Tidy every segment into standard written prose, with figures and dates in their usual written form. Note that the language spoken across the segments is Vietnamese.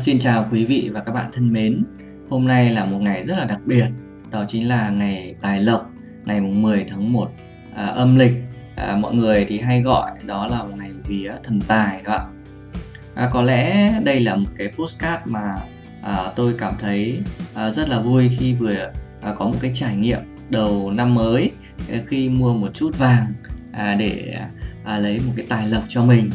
Xin chào quý vị và các bạn thân mến. Hôm nay là một ngày rất là đặc biệt, đó chính là ngày Tài Lộc, ngày 10 tháng 1 âm lịch. Mọi người thì hay gọi đó là một ngày vía thần tài đó ạ. Có lẽ đây là một cái podcast mà tôi cảm thấy rất là vui khi vừa có một cái trải nghiệm đầu năm mới, khi mua một chút vàng để lấy một cái tài lộc cho mình.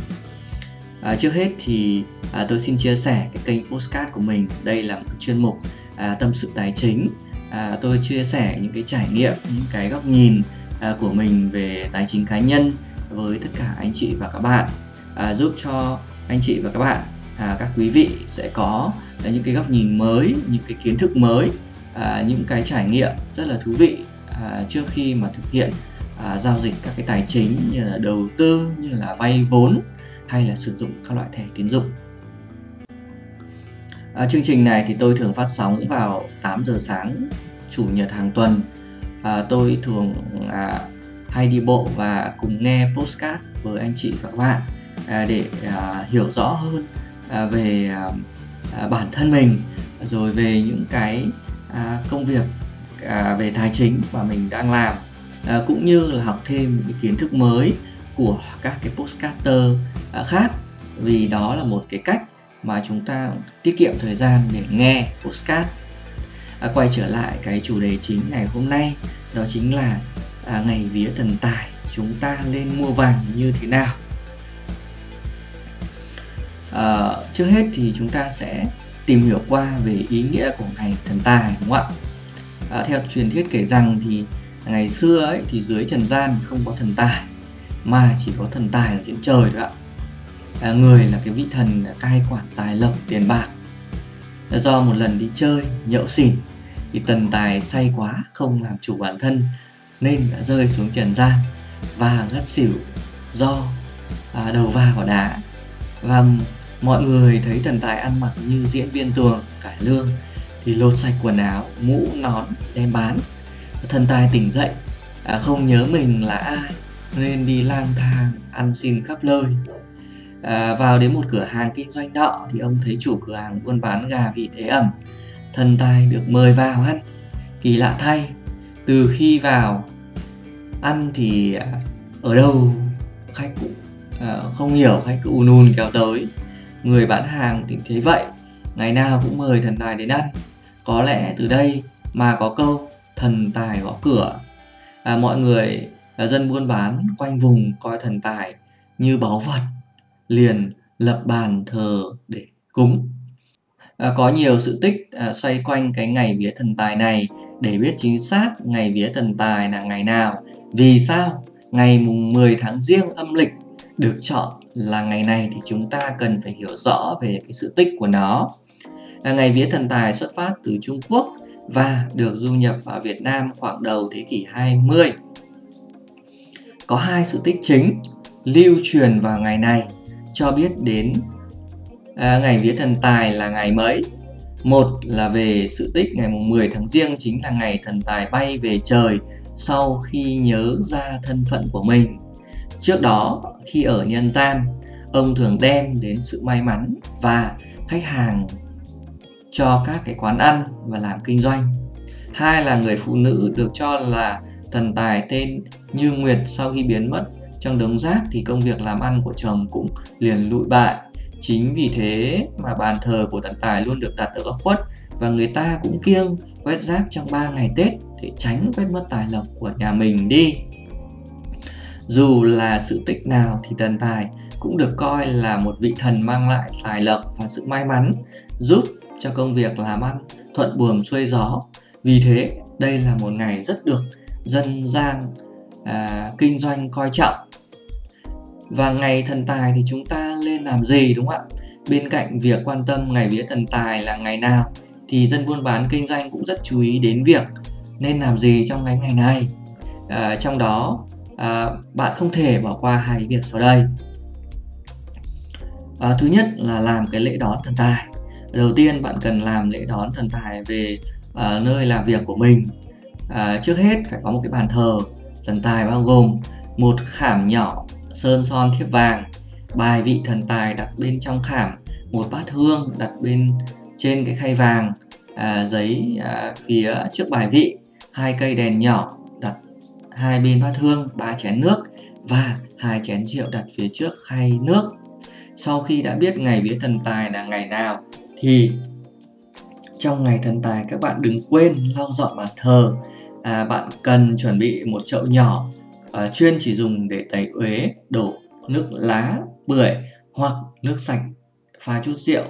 Trước hết thì tôi xin chia sẻ cái kênh podcast của mình. Đây là một chuyên mục tâm sự tài chính. Tôi chia sẻ những cái trải nghiệm, những cái góc nhìn của mình về tài chính cá nhân với tất cả anh chị và các bạn, giúp cho anh chị và các bạn, các quý vị sẽ có những cái góc nhìn mới, những cái kiến thức mới, những cái trải nghiệm rất là thú vị trước khi mà thực hiện giao dịch các cái tài chính như là đầu tư, như là vay vốn hay là sử dụng các loại thẻ tín dụng. Chương trình này thì tôi thường phát sóng vào 8 giờ sáng chủ nhật hàng tuần. Tôi thường hay đi bộ và cùng nghe podcast với anh chị và các bạn để hiểu rõ hơn về bản thân mình, rồi về những cái công việc về tài chính mà mình đang làm, cũng như là học thêm những kiến thức mới của các cái podcaster khác, vì đó là một cái cách mà chúng ta tiết kiệm thời gian để nghe podcast. Quay trở lại cái chủ đề chính ngày hôm nay, đó chính là ngày vía thần tài, chúng ta nên mua vàng như thế nào. Trước hết thì chúng ta sẽ tìm hiểu qua về ý nghĩa của ngày thần tài, đúng không ạ? Theo truyền thuyết kể rằng thì ngày xưa ấy, thì dưới trần gian không có thần tài mà chỉ có thần tài ở trên trời thôi ạ. Người là cái vị thần cai quản tài lộc tiền bạc. Do một lần đi chơi nhậu xỉn thì thần tài say quá không làm chủ bản thân nên đã rơi xuống trần gian và ngất xỉu do đầu va vào đá. Và mọi người thấy thần tài ăn mặc như diễn viên Tường Cải Lương thì lột sạch quần áo, mũ, nón đem bán. Thần tài tỉnh dậy không nhớ mình là ai nên đi lang thang ăn xin khắp nơi. Vào đến một cửa hàng kinh doanh nọ thì ông thấy chủ cửa hàng buôn bán gà vịt ế ẩm. Thần tài được mời vào ăn. Kỳ lạ thay, từ khi vào ăn thì ở đâu khách cũng không hiểu, khách cứ ùn ùn kéo tới. Người bán hàng thì thấy vậy, ngày nào cũng mời thần tài đến ăn. Có lẽ từ đây mà có câu thần tài gõ cửa. Mọi người dân buôn bán quanh vùng coi thần tài như báu vật, liền lập bàn thờ để cúng. Có nhiều sự tích xoay quanh cái ngày vía thần tài này. Để biết chính xác ngày vía thần tài là ngày nào, vì sao ngày mùng 10 tháng Giêng âm lịch được chọn là ngày này, thì chúng ta cần phải hiểu rõ về cái sự tích của nó. Ngày vía thần tài xuất phát từ Trung Quốc và được du nhập vào Việt Nam khoảng đầu thế kỷ 20. Có hai sự tích chính lưu truyền vào ngày này cho biết đến ngày vía thần tài là ngày mấy. Một là về sự tích ngày 10 tháng Giêng, chính là ngày thần tài bay về trời sau khi nhớ ra thân phận của mình. Trước đó, khi ở nhân gian, ông thường đem đến sự may mắn và khách hàng cho các cái quán ăn và làm kinh doanh. Hai là người phụ nữ được cho là thần tài tên Như Nguyệt, sau khi biến mất trong đống rác thì công việc làm ăn của chồng cũng liền lụi bại. Chính vì thế mà bàn thờ của thần tài luôn được đặt ở góc khuất, và người ta cũng kiêng quét rác trong 3 ngày Tết để tránh quét mất tài lộc của nhà mình đi. Dù là sự tích nào thì thần tài cũng được coi là một vị thần mang lại tài lộc và sự may mắn, giúp cho công việc làm ăn thuận buồm xuôi gió. Vì thế đây là một ngày rất được dân gian kinh doanh coi trọng. Và ngày thần tài thì chúng ta nên làm gì, đúng không ạ? Bên cạnh việc quan tâm ngày vía thần tài là ngày nào, thì dân buôn bán kinh doanh cũng rất chú ý đến việc nên làm gì trong cái ngày này. Trong đó bạn không thể bỏ qua hai việc sau đây. Thứ nhất là làm cái lễ đón thần tài. Đầu tiên bạn cần làm lễ đón thần tài về nơi làm việc của mình. Trước hết phải có một cái bàn thờ thần tài, bao gồm một khảm nhỏ sơn son thiếp vàng. Bài vị thần tài đặt bên trong khảm một bát hương đặt bên trên cái khay vàng, giấy phía trước bài vị, hai cây đèn nhỏ đặt hai bên bát hương, 3 chén nước và 2 chén rượu đặt phía trước khay nước. Sau khi đã biết ngày vía thần tài là ngày nào thì trong ngày thần tài các bạn đừng quên lau dọn bàn thờ. Bạn cần chuẩn bị một chậu nhỏ chuyên chỉ dùng để tẩy uế, đổ nước lá, bưởi hoặc nước sạch pha chút rượu.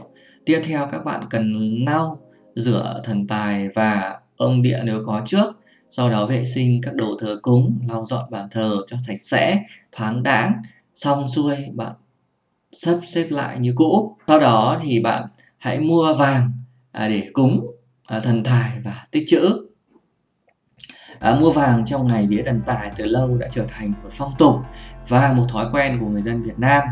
Tiếp theo các bạn cần lau rửa thần tài và ông địa nếu có trước, sau đó vệ sinh các đồ thờ cúng, lau dọn bàn thờ cho sạch sẽ, thoáng đãng. Xong xuôi bạn sắp xếp lại như cũ. Sau đó thì bạn hãy mua vàng để cúng thần tài và tích trữ. Mua vàng trong ngày vía thần tài từ lâu đã trở thành một phong tục và một thói quen của người dân Việt Nam.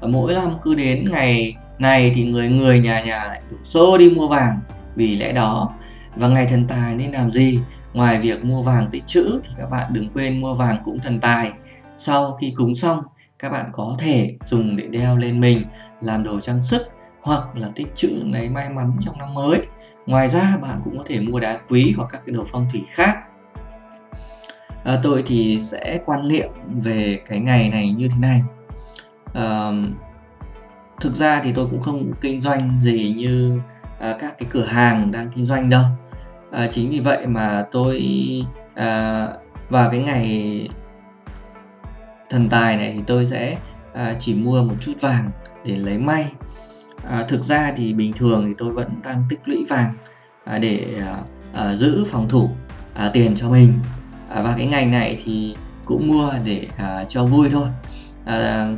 Mỗi năm cứ đến ngày này thì người người nhà nhà lại đổ xô đi mua vàng vì lẽ đó. Và ngày thần tài nên làm gì? Ngoài việc mua vàng tích trữ thì các bạn đừng quên mua vàng cúng thần tài. Sau khi cúng xong, các bạn có thể dùng để đeo lên mình, làm đồ trang sức hoặc là tích trữ lấy may mắn trong năm mới. Ngoài ra bạn cũng có thể mua đá quý hoặc các cái đồ phong thủy khác. Tôi thì sẽ quan niệm về cái ngày này như thế này. Thực ra thì tôi cũng không kinh doanh gì như các cái cửa hàng đang kinh doanh đâu. Chính vì vậy mà tôi vào cái ngày thần tài này thì tôi sẽ chỉ mua một chút vàng để lấy may. Thực ra thì bình thường thì tôi vẫn đang tích lũy vàng để giữ phòng thủ tiền cho mình. Và cái ngày này thì cũng mua để cho vui thôi,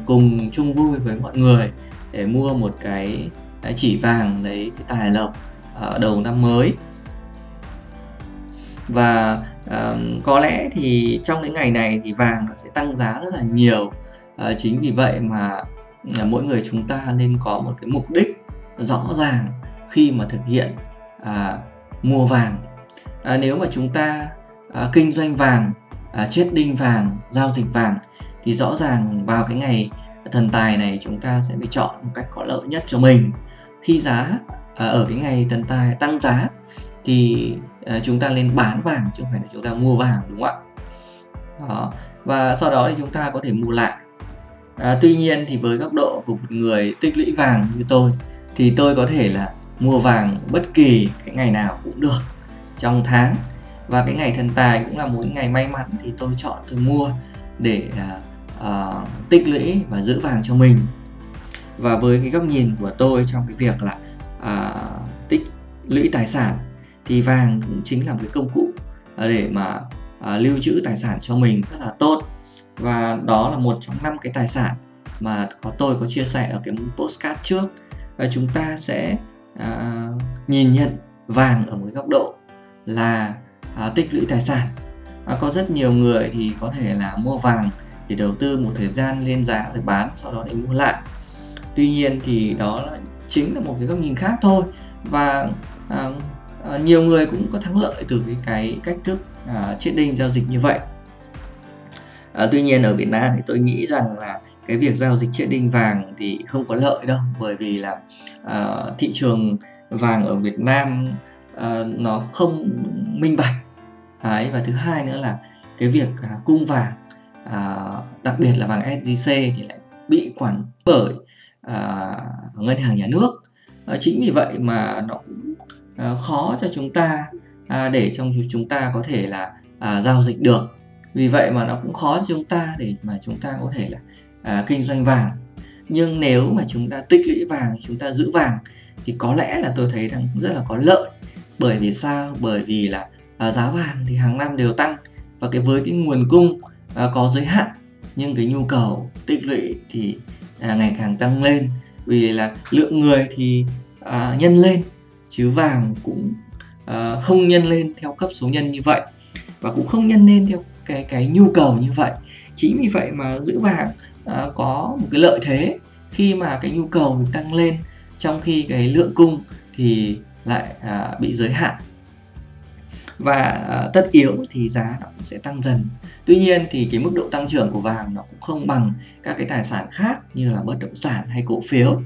cùng chung vui với mọi người để mua một cái chỉ vàng lấy cái tài lộc đầu năm mới. Và có lẽ thì trong cái ngày này thì vàng nó sẽ tăng giá rất là nhiều. Chính vì vậy mà mỗi người chúng ta nên có một cái mục đích rõ ràng khi mà thực hiện mua vàng. Nếu mà chúng ta kinh doanh vàng, chết đinh vàng, giao dịch vàng thì rõ ràng vào cái ngày thần tài này chúng ta sẽ phải chọn một cách có lợi nhất cho mình. Khi giá ở cái ngày thần tài tăng giá thì chúng ta nên bán vàng chứ không phải là chúng ta mua vàng, đúng không ạ? Đó. Và sau đó thì chúng ta có thể mua lại. Tuy nhiên thì với góc độ của một người tích lũy vàng như tôi thì tôi có thể là mua vàng bất kỳ cái ngày nào cũng được trong tháng. Và cái ngày thần tài cũng là một ngày may mắn thì tôi chọn tôi mua để tích lũy và giữ vàng cho mình. Và với cái góc nhìn của tôi trong cái việc là tích lũy tài sản thì vàng cũng chính là một cái công cụ để mà lưu trữ tài sản cho mình rất là tốt. Và đó là một trong 5 cái tài sản mà tôi có chia sẻ ở cái podcast trước. Và chúng ta sẽ nhìn nhận vàng ở một cái góc độ là tích lũy tài sản. Có rất nhiều người thì có thể là mua vàng để đầu tư một thời gian lên giá rồi bán, sau đó để mua lại. Tuy nhiên thì đó là chính là một cái góc nhìn khác thôi. Và nhiều người cũng có thắng lợi từ cái cách thức chết đinh giao dịch như vậy. Tuy nhiên ở Việt Nam thì tôi nghĩ rằng là cái việc giao dịch chết đinh vàng thì không có lợi đâu, bởi vì là thị trường vàng ở Việt Nam nó không minh bạch. Và thứ hai nữa là cái việc cung vàng, đặc biệt là vàng SJC thì lại bị quản bởi ngân hàng nhà nước. Chính vì vậy mà nó cũng khó cho chúng ta để chúng ta có thể là giao dịch được. Vì vậy mà nó cũng khó cho chúng ta để mà chúng ta có thể là kinh doanh vàng. Nhưng nếu mà chúng ta tích lũy vàng, chúng ta giữ vàng thì có lẽ là tôi thấy rằng rất là có lợi. Bởi vì sao? Bởi vì là giá vàng thì hàng năm đều tăng. Và với cái nguồn cung có giới hạn, nhưng cái nhu cầu tích lũy thì ngày càng tăng lên. Vì là lượng người thì nhân lên, chứ vàng cũng không nhân lên theo cấp số nhân như vậy. Và cũng không nhân lên theo cái nhu cầu như vậy. Chính vì vậy mà giữ vàng có một cái lợi thế khi mà cái nhu cầu được tăng lên, trong khi cái lượng cung thì lại bị giới hạn. Và tất yếu thì giá nó cũng sẽ tăng dần. Tuy nhiên thì cái mức độ tăng trưởng của vàng nó cũng không bằng các cái tài sản khác như là bất động sản hay cổ phiếu.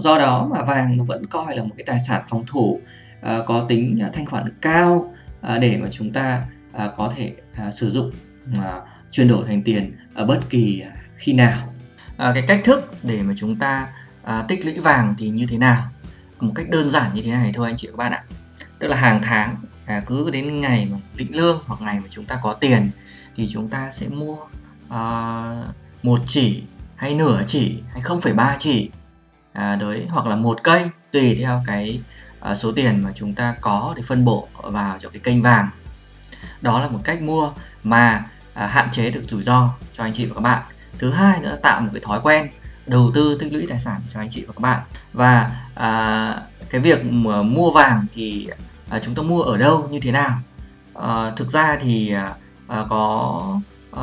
Do đó mà vàng nó vẫn coi là một cái tài sản phòng thủ có tính thanh khoản cao để mà chúng ta có thể sử dụng chuyển đổi thành tiền ở bất kỳ khi nào. Cái cách thức để mà chúng ta tích lũy vàng thì như thế nào? Một cách đơn giản như thế này thôi anh chị và các bạn ạ. Tức là hàng tháng cứ đến ngày mà lĩnh lương hoặc ngày mà chúng ta có tiền thì chúng ta sẽ mua một chỉ hay nửa chỉ hay 0,3 chỉ đấy, hoặc là một cây, tùy theo cái số tiền mà chúng ta có để phân bổ vào cho cái kênh vàng. Đó là một cách mua mà hạn chế được rủi ro cho anh chị và các bạn. Thứ hai nữa là tạo một cái thói quen đầu tư tích lũy tài sản cho anh chị và các bạn. Và cái việc mua vàng thì chúng ta mua ở đâu, như thế nào? Thực ra thì có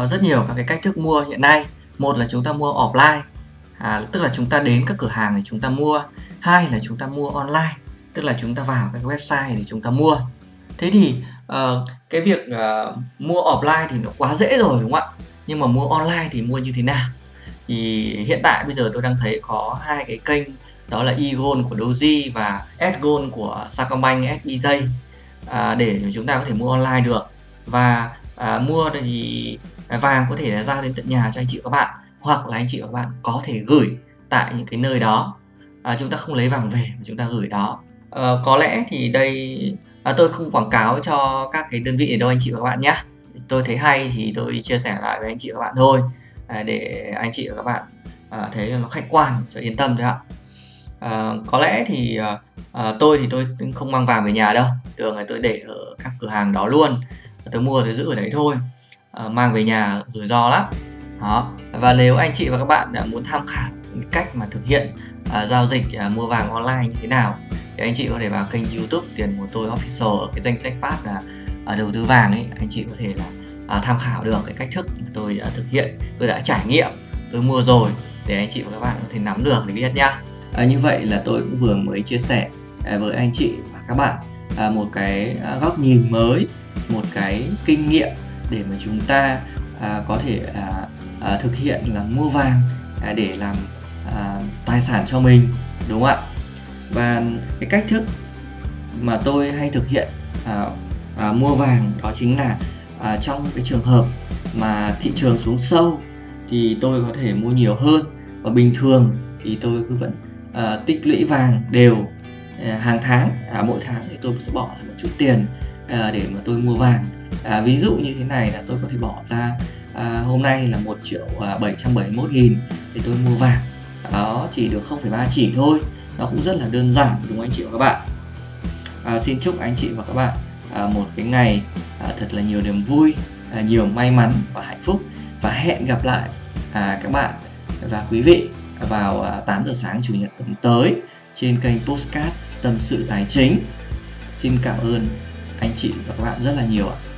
rất nhiều các cái cách thức mua hiện nay. Một là chúng ta mua offline, tức là chúng ta đến các cửa hàng để chúng ta mua. Hai là chúng ta mua online, tức là chúng ta vào các website để chúng ta mua. Thế thì cái việc mua offline thì nó quá dễ rồi, đúng không ạ? Nhưng mà mua online thì mua như thế nào? Thì hiện tại bây giờ tôi đang thấy có hai cái kênh, đó là eGold của Doji và SGold của Sacombank SBJ, để chúng ta có thể mua online được. Và mua thì vàng có thể là giao đến tận nhà cho anh chị và các bạn, hoặc là anh chị và các bạn có thể gửi tại những cái nơi đó. Chúng ta không lấy vàng về mà chúng ta gửi đó. Có lẽ thì đây tôi không quảng cáo cho các cái đơn vị này đâu anh chị và các bạn nhé. Tôi thấy hay thì tôi chia sẻ lại với anh chị và các bạn thôi, để anh chị và các bạn thấy nó khách quan cho yên tâm thôi ạ. Có lẽ thì tôi không mang vàng về nhà đâu, thường là tôi để ở các cửa hàng đó luôn, tôi mua tôi giữ ở đấy thôi. Mang về nhà rủi ro lắm đó. Và nếu anh chị và các bạn muốn tham khảo cách mà thực hiện giao dịch mua vàng online như thế nào thì anh chị có thể vào kênh YouTube Tiền của tôi Official, ở cái danh sách phát là đầu tư vàng ấy, anh chị có thể là tham khảo được cái cách thức mà tôi đã thực hiện, tôi đã trải nghiệm, tôi mua rồi, để anh chị và các bạn có thể nắm được để biết nhá. Như vậy là tôi cũng vừa mới chia sẻ với anh chị và các bạn một cái góc nhìn mới, một cái kinh nghiệm để mà chúng ta có thể thực hiện là mua vàng để làm tài sản cho mình, đúng không ạ? Và cái cách thức mà tôi hay thực hiện mua vàng đó chính là trong cái trường hợp mà thị trường xuống sâu thì tôi có thể mua nhiều hơn, và bình thường thì tôi cứ vẫn tích lũy vàng đều hàng tháng. Mỗi tháng thì tôi sẽ bỏ ra một chút tiền để mà tôi mua vàng. Ví dụ như thế này là tôi có thể bỏ ra hôm nay là 1.771.000 để tôi mua vàng. Đó, chỉ được 0,3 chỉ thôi. Nó cũng rất là đơn giản, đúng không anh chị và các bạn? Xin chúc anh chị và các bạn một cái ngày thật là nhiều niềm vui, nhiều may mắn và hạnh phúc. Và hẹn gặp lại các bạn và quý vị vào 8 giờ sáng Chủ nhật tuần tới trên kênh Postcard Tâm sự Tài chính. Xin cảm ơn anh chị và các bạn rất là nhiều ạ.